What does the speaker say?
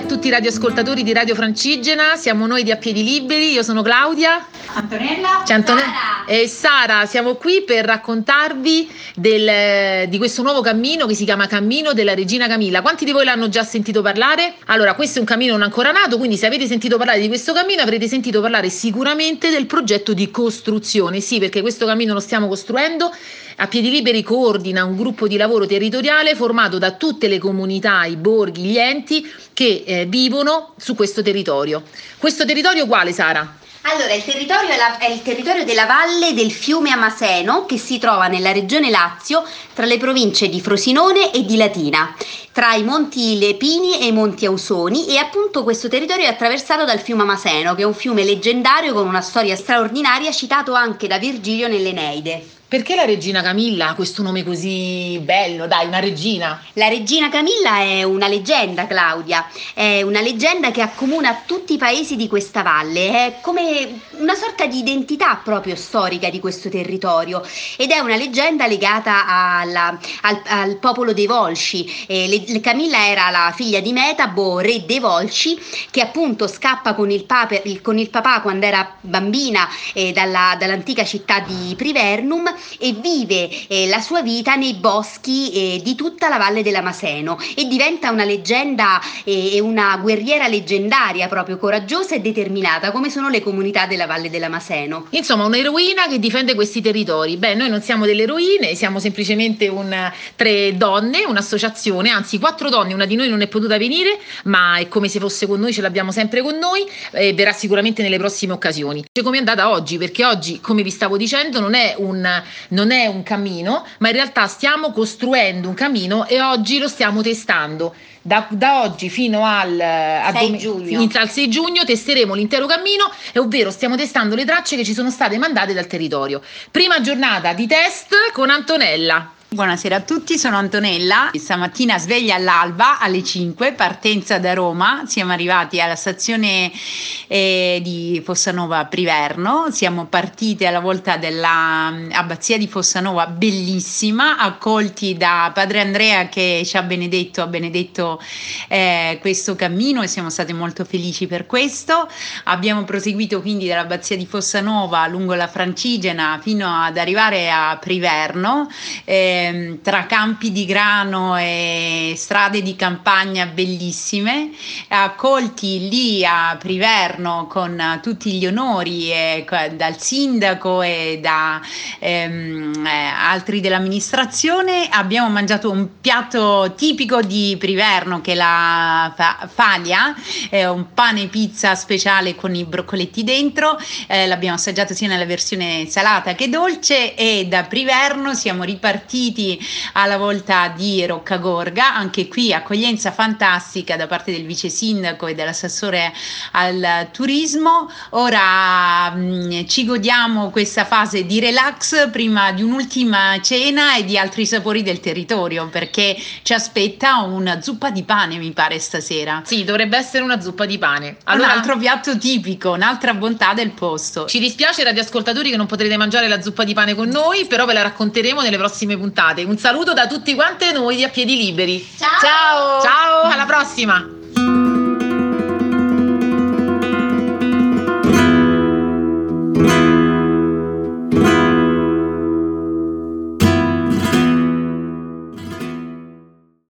a tutti i radioascoltatori di Radio Francigena, siamo noi di A Piedi Liberi, io sono Claudia, Antonella, Sara e Sara, siamo qui per raccontarvi di questo nuovo cammino che si chiama Cammino della Regina Camilla. Quanti di voi l'hanno già sentito parlare? Allora, questo è un cammino non ancora nato, quindi se avete sentito parlare di questo cammino avrete sentito parlare sicuramente del progetto di costruzione, sì, perché questo cammino lo stiamo costruendo. A Piedi Liberi coordina un gruppo di lavoro territoriale formato da tutte le comunità, i borghi, gli enti che vivono su questo territorio. Questo territorio quale, Sara? Allora, il territorio è il territorio della valle del fiume Amaseno, che si trova nella regione Lazio tra le province di Frosinone e di Latina, tra i Monti Lepini e i Monti Ausoni, e appunto questo territorio è attraversato dal fiume Amaseno, che è un fiume leggendario con una storia straordinaria, citato anche da Virgilio nell'Eneide. Perché la regina Camilla ha questo nome così bello? Dai, una regina! La regina Camilla è una leggenda, Claudia, è una leggenda che accomuna tutti i paesi di questa valle, è come una sorta di identità proprio storica di questo territorio, ed è una leggenda legata al popolo dei Volsci. Camilla era la figlia di Metabo, re dei Volsci, che appunto scappa con il papà quando era bambina dall'antica città di Privernum, e vive la sua vita nei boschi di tutta la valle dell'Amaseno, e diventa una leggenda e una guerriera leggendaria, proprio coraggiosa e determinata, come sono le comunità della valle dell'Amaseno. Insomma, un'eroina che difende questi territori. Beh, noi non siamo delle eroine, siamo semplicemente tre donne, un'associazione, anzi 4 donne, una di noi non è potuta venire, ma è come se fosse con noi, ce l'abbiamo sempre con noi e verrà sicuramente nelle prossime occasioni. Come è andata oggi? Perché oggi, come vi stavo dicendo, non è un cammino, ma in realtà stiamo costruendo un cammino e oggi lo stiamo testando. Da oggi fino al 6 giugno testeremo l'intero cammino, ovvero stiamo testando le tracce che ci sono state mandate dal territorio. Prima giornata di test con Antonella. Buonasera a tutti, sono Antonella. Stamattina sveglia all'alba alle 5, partenza da Roma, siamo arrivati alla stazione di Fossanova Priverno, siamo partite alla volta dell'abbazia di Fossanova, bellissima, accolti da Padre Andrea che ci ha benedetto questo cammino, e siamo state molto felici per questo. Abbiamo proseguito quindi dall'abbazia di Fossanova lungo la Francigena fino ad arrivare a Priverno, tra campi di grano e strade di campagna bellissime, accolti lì a Priverno con tutti gli onori dal sindaco e da altri dell'amministrazione. Abbiamo mangiato un piatto tipico di Priverno, che è la falia, un pane pizza speciale con i broccoletti dentro, l'abbiamo assaggiato sia nella versione salata che dolce, e da Priverno siamo ripartiti alla volta di Roccagorga, anche qui accoglienza fantastica da parte del vice sindaco e dell'assessore al turismo. Ora ci godiamo questa fase di relax prima di un'ultima cena e di altri sapori del territorio, perché ci aspetta una zuppa di pane, mi pare stasera. Sì, dovrebbe essere una zuppa di pane. Allora, un altro piatto tipico, un'altra bontà del posto. Ci dispiace radioascoltatori che non potrete mangiare la zuppa di pane con noi, però ve la racconteremo nelle prossime puntate. Un saluto da tutti quanti noi di A Piedi Liberi. Ciao! Ciao! Ciao, alla prossima!